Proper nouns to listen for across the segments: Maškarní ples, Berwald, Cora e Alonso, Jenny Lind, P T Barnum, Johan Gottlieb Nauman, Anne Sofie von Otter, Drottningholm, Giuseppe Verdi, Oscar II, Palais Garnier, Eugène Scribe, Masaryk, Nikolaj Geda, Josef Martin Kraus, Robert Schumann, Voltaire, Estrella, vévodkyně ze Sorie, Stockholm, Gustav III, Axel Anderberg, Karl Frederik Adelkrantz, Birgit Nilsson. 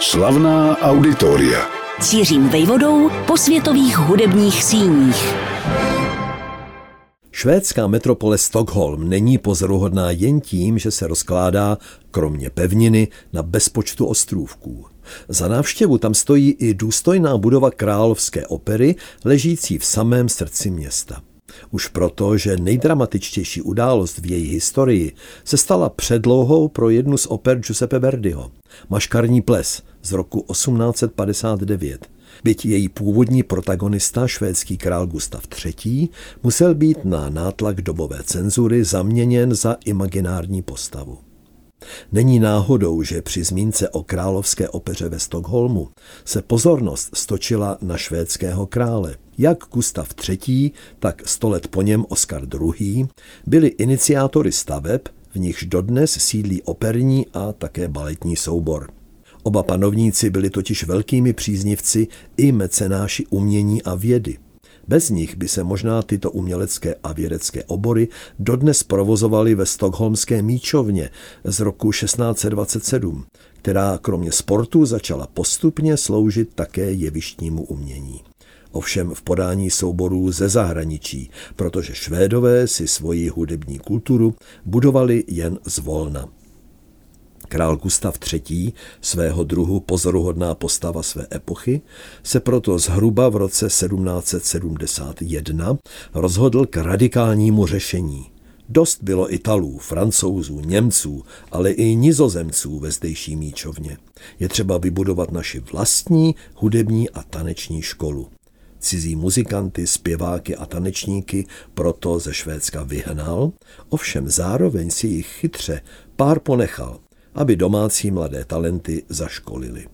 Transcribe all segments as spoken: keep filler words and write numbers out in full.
Slavná auditoria. Cířím vejvodou po světových hudebních síních. Švédská metropole Stockholm není pozoruhodná jen tím, že se rozkládá, kromě pevniny, na bezpočtu ostrůvků. Za návštěvu tam stojí i důstojná budova Královské opery, ležící v samém srdci města. Už proto, že nejdramatičtější událost v její historii se stala předlohou pro jednu z oper Giuseppe Verdiho, Maškarní ples z roku osmnáct set padesát devět. Byť její původní protagonista, švédský král Gustav třetí, musel být na nátlak dobové cenzury zaměněn za imaginární postavu. Není náhodou, že při zmínce o Královské opeře ve Stockholmu se pozornost stočila na švédského krále. Jak Gustav třetí, tak sto let po něm Oscar druhý byli iniciátory staveb, v nichž dodnes sídlí operní a také baletní soubor. Oba panovníci byli totiž velkými příznivci i mecenáši umění a vědy. Bez nich by se možná tyto umělecké a vědecké obory dodnes provozovaly ve stockholmské míčovně z roku šestnáct set dvacet sedm, která kromě sportu začala postupně sloužit také jevištnímu umění. Ovšem v podání souborů ze zahraničí, protože Švédové si svoji hudební kulturu budovali jen zvolna. Král Gustav třetí, svého druhu pozoruhodná postava své epochy, se proto zhruba v roce sedmnáct set sedmdesát jedna rozhodl k radikálnímu řešení. Dost bylo Italů, Francouzů, Němců, ale i Nizozemců ve zdejší míčovně. Je třeba vybudovat naši vlastní hudební a taneční školu. Cizí muzikanty, zpěváky a tanečníky proto ze Švédska vyhnal, ovšem zároveň si jich chytře pár ponechal, aby domácí mladé talenty zaškolili.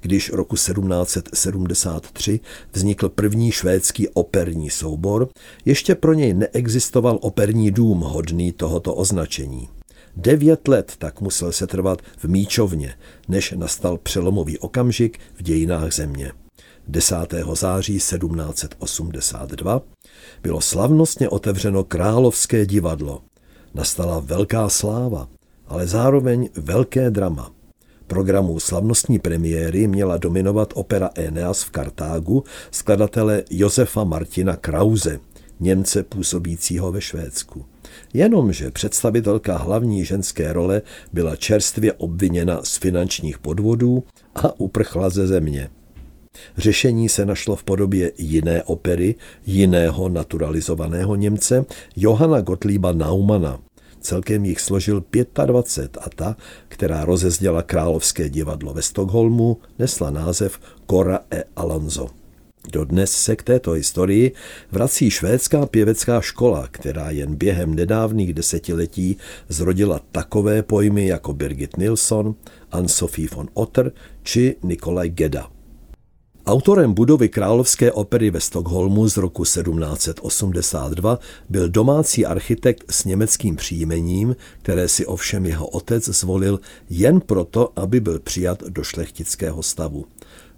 Když roku sedmnáct set sedmdesát tři vznikl první švédský operní soubor, ještě pro něj neexistoval operní dům hodný tohoto označení. Devět let tak musel setrvat v míčovně, než nastal přelomový okamžik v dějinách země. desátého září sedmnáct set osmdesát dva bylo slavnostně otevřeno Královské divadlo. Nastala velká sláva, ale zároveň velké drama. Programu slavnostní premiéry měla dominovat opera Eneas v Kartágu skladatele Josefa Martina Krause, Němce působícího ve Švédsku. Jenomže představitelka hlavní ženské role byla čerstvě obviněna z finančních podvodů a uprchla ze země. Řešení se našlo v podobě jiné opery, jiného naturalizovaného Němce, Johana Gottlieba Naumana. Celkem jich složil dvacet pět a ta, která rozezděla Královské divadlo ve Stockholmu, nesla název Cora e Alonso. Dodnes se k této historii vrací švédská pěvecká škola, která jen během nedávných desetiletí zrodila takové pojmy jako Birgit Nilsson, Anne Sofie von Otter či Nikolaj Geda. Autorem budovy Královské opery ve Stockholmu z roku sedmnáct set osmdesát dva byl domácí architekt s německým příjmením, které si ovšem jeho otec zvolil jen proto, aby byl přijat do šlechtického stavu.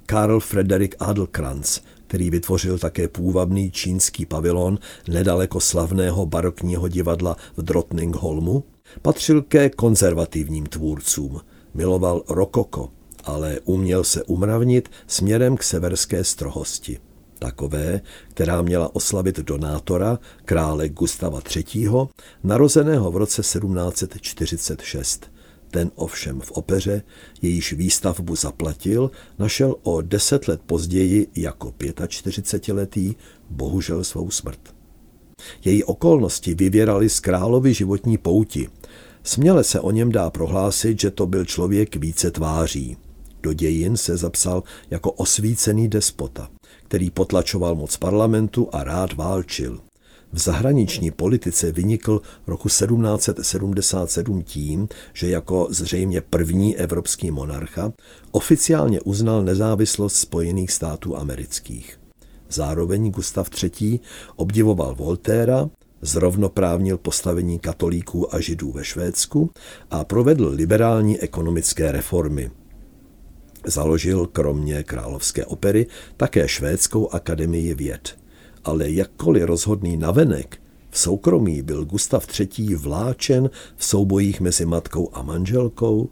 Karl Frederik Adelkrantz, který vytvořil také půvabný čínský pavilon nedaleko slavného barokního divadla v Drottningholmu, patřil ke konzervativním tvůrcům. Miloval rokoko, ale uměl se umravnit směrem k severské strohosti. Takové, která měla oslavit donátora, krále Gustava třetího, narozeného v roce sedmnáct set čtyřicet šest. Ten ovšem v opeře, jejíž výstavbu zaplatil, našel o deset let později jako čtyřicetiletý, bohužel svou smrt. Její okolnosti vyvěraly z královy životní pouti. Směle se o něm dá prohlásit, že to byl člověk více tváří. Do dějin se zapsal jako osvícený despota, který potlačoval moc parlamentu a rád válčil. V zahraniční politice vynikl roku sedmnáct set sedmdesát sedm tím, že jako zřejmě první evropský monarcha oficiálně uznal nezávislost Spojených států amerických. Zároveň Gustav třetí. Obdivoval Voltaira, zrovnoprávnil postavení katolíků a židů ve Švédsku a provedl liberální ekonomické reformy. Založil kromě Královské opery také Švédskou akademii věd. Ale jakkoliv rozhodný navenek, v soukromí byl Gustav třetí vláčen v soubojích mezi matkou a manželkou,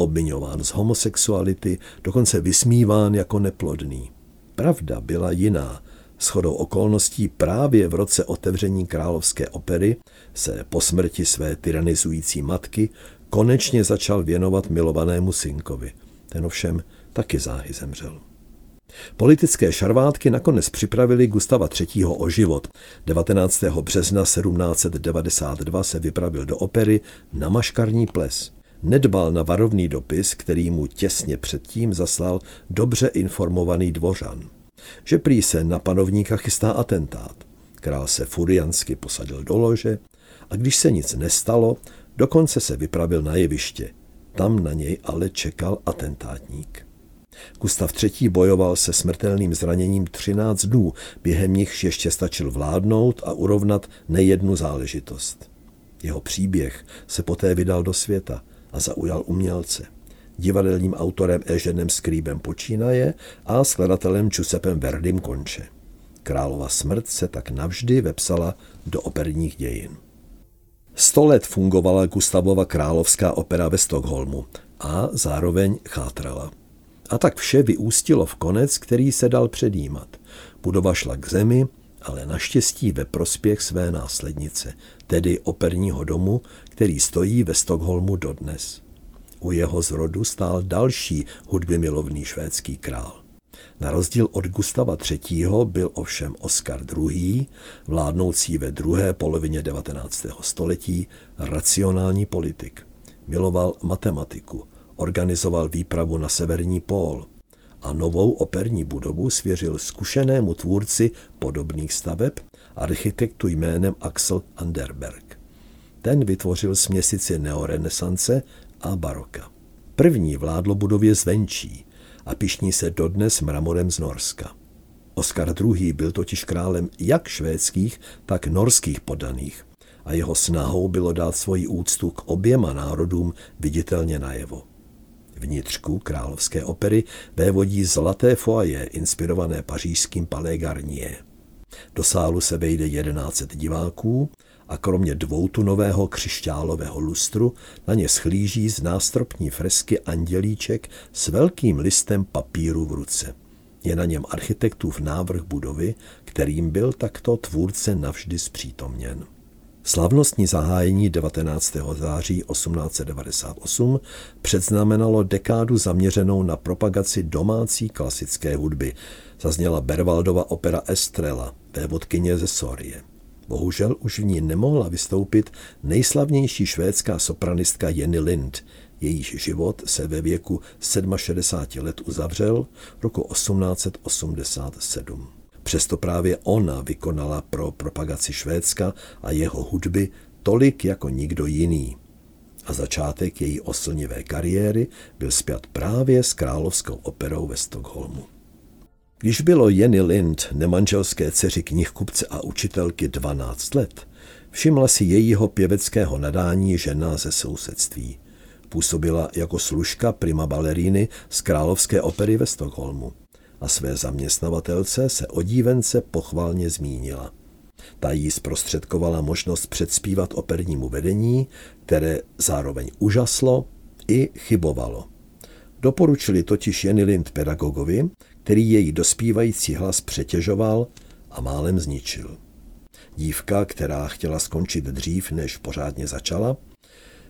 obviňován z homosexuality, dokonce vysmíván jako neplodný. Pravda byla jiná. Shodou okolností právě v roce otevření Královské opery se po smrti své tyranizující matky konečně začal věnovat milovanému synkovi. Ten ovšem taky záhy zemřel. Politické šarvátky nakonec připravili Gustava třetího o život. devatenáctého března sedmnáct set devadesát dva se vypravil do opery na Maškarní ples. Nedbal na varovný dopis, který mu těsně předtím zaslal dobře informovaný dvořan. Že prý se na panovníka chystá atentát. Král se furiansky posadil do lože a když se nic nestalo, dokonce se vypravil na jeviště. Tam na něj ale čekal atentátník. Gustav třetí. Bojoval se smrtelným zraněním třináct dnů, během nichž ještě stačil vládnout a urovnat nejednu záležitost. Jeho příběh se poté vydal do světa a zaujal umělce. Divadelním autorem Eugènem Scribem počínaje a skladatelem Giuseppem Verdim konče. Králova smrt se tak navždy vepsala do operních dějin. Sto let fungovala Gustavova královská opera ve Stockholmu a zároveň chátrala. A tak vše vyústilo v konec, který se dal předjímat. Budova šla k zemi, ale naštěstí ve prospěch své následnice, tedy operního domu, který stojí ve Stockholmu dodnes. U jeho zrodu stál další hudbymilovný švédský král. Na rozdíl od Gustava třetího. Byl ovšem Oscar druhý., vládnoucí ve druhé polovině devatenáctého století, racionální politik. Miloval matematiku, organizoval výpravu na severní pól a novou operní budovu svěřil zkušenému tvůrci podobných staveb, architektu jménem Axel Anderberg. Ten vytvořil směsici neorenesance a baroka. První vládlo budově zvenčí a pyšní se dodnes mramorem z Norska. Oskar druhý. Byl totiž králem jak švédských, tak norských poddaných a jeho snahou bylo dát svoji úctu k oběma národům viditelně najevo. Vnitřku královské opery vévodí zlaté foyer inspirované pařížským Palais Garnier. Do sálu se vejde tisíc sto diváků a kromě dvoutunového křišťálového lustru na ně schlíží z nástropní fresky andělíček s velkým listem papíru v ruce. Je na něm architektův návrh budovy, kterým byl takto tvůrce navždy zpřítomněn. Slavnostní zahájení devatenáctého září osmnáct set devadesát osm předznamenalo dekádu zaměřenou na propagaci domácí klasické hudby. Zazněla Berwaldova opera Estrella, vévodkyně ze Sorie. Bohužel už v ní nemohla vystoupit nejslavnější švédská sopranistka Jenny Lind. Jejíž život se ve věku šedesáti sedmi let uzavřel roku osmnáct set osmdesát sedm. Přesto právě ona vykonala pro propagaci Švédska a jeho hudby tolik jako nikdo jiný. A začátek její oslnivé kariéry byl spjat právě s Královskou operou ve Stockholmu. Když bylo Jenny Lind, nemanželské dceři knihkupce a učitelky, dvanáct let, všimla si jejího pěveckého nadání žena ze sousedství. Působila jako služka prima baleríny z Královské opery ve Stockholmu a své zaměstnavatelce se o dívence pochvalně zmínila. Ta jí zprostředkovala možnost předspívat opernímu vedení, které zároveň užaslo i chybovalo. Doporučili totiž Jenny Lind pedagogovi, který její dospívající hlas přetěžoval a málem zničil. Dívka, která chtěla skončit dřív, než pořádně začala,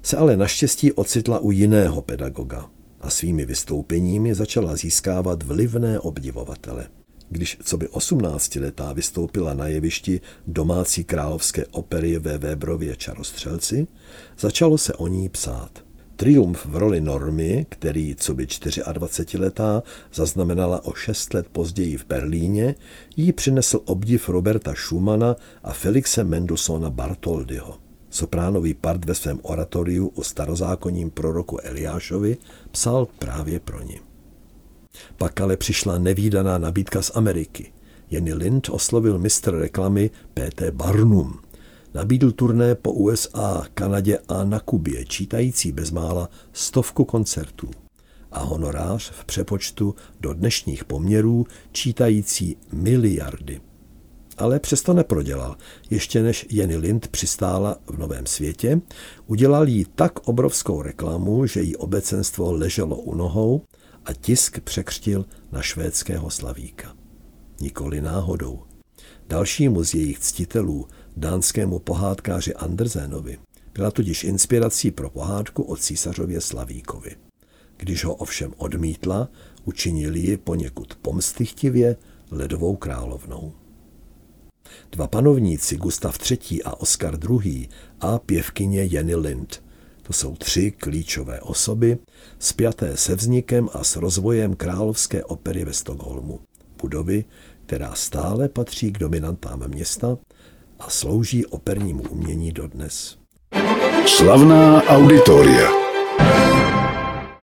se ale naštěstí ocitla u jiného pedagoga a svými vystoupeními začala získávat vlivné obdivovatele. Když coby osmnáctiletá vystoupila na jevišti domácí Královské opery ve Vébrově Čarostřelci, začalo se o ní psát. Triumf v roli Normy, který coby dvacetičtyřletá zaznamenala o šest let později v Berlíně, jí přinesl obdiv Roberta Schumana a Felixe Mendelssohna Bartholdyho. Sopránový part ve svém oratoriu o starozákonním proroku Eliášovi psal právě pro ni. Pak ale přišla nevídaná nabídka z Ameriky. Jenny Lind oslovil mistr reklamy P T Barnum. Nabídl turné po U S A, Kanadě a na Kubě, čítající bezmála stovku koncertů. A honorář v přepočtu do dnešních poměrů čítající miliardy. ale přesto neprodělal. Ještě než Jenny Lind přistála v Novém světě, udělal jí tak obrovskou reklamu, že jí obecenstvo leželo u nohou a tisk překřtil na švédského slavíka. Nikoli náhodou. Dalšímu z jejich ctitelů, dánskému pohádkáři Andersenovi, byla tudíž inspirací pro pohádku o císařově slavíkovi. Když ho ovšem odmítla, učinili ji poněkud pomstychtivě ledovou královnou. Dva panovníci, Gustav třetí a Oscar druhý a pěvkyně Jenny Lind. To jsou tři klíčové osoby, spjaté se vznikem a s rozvojem Královské opery ve Stockholmu, budovy, která stále patří k dominantám města a slouží opernímu umění dodnes. Slavná auditoria.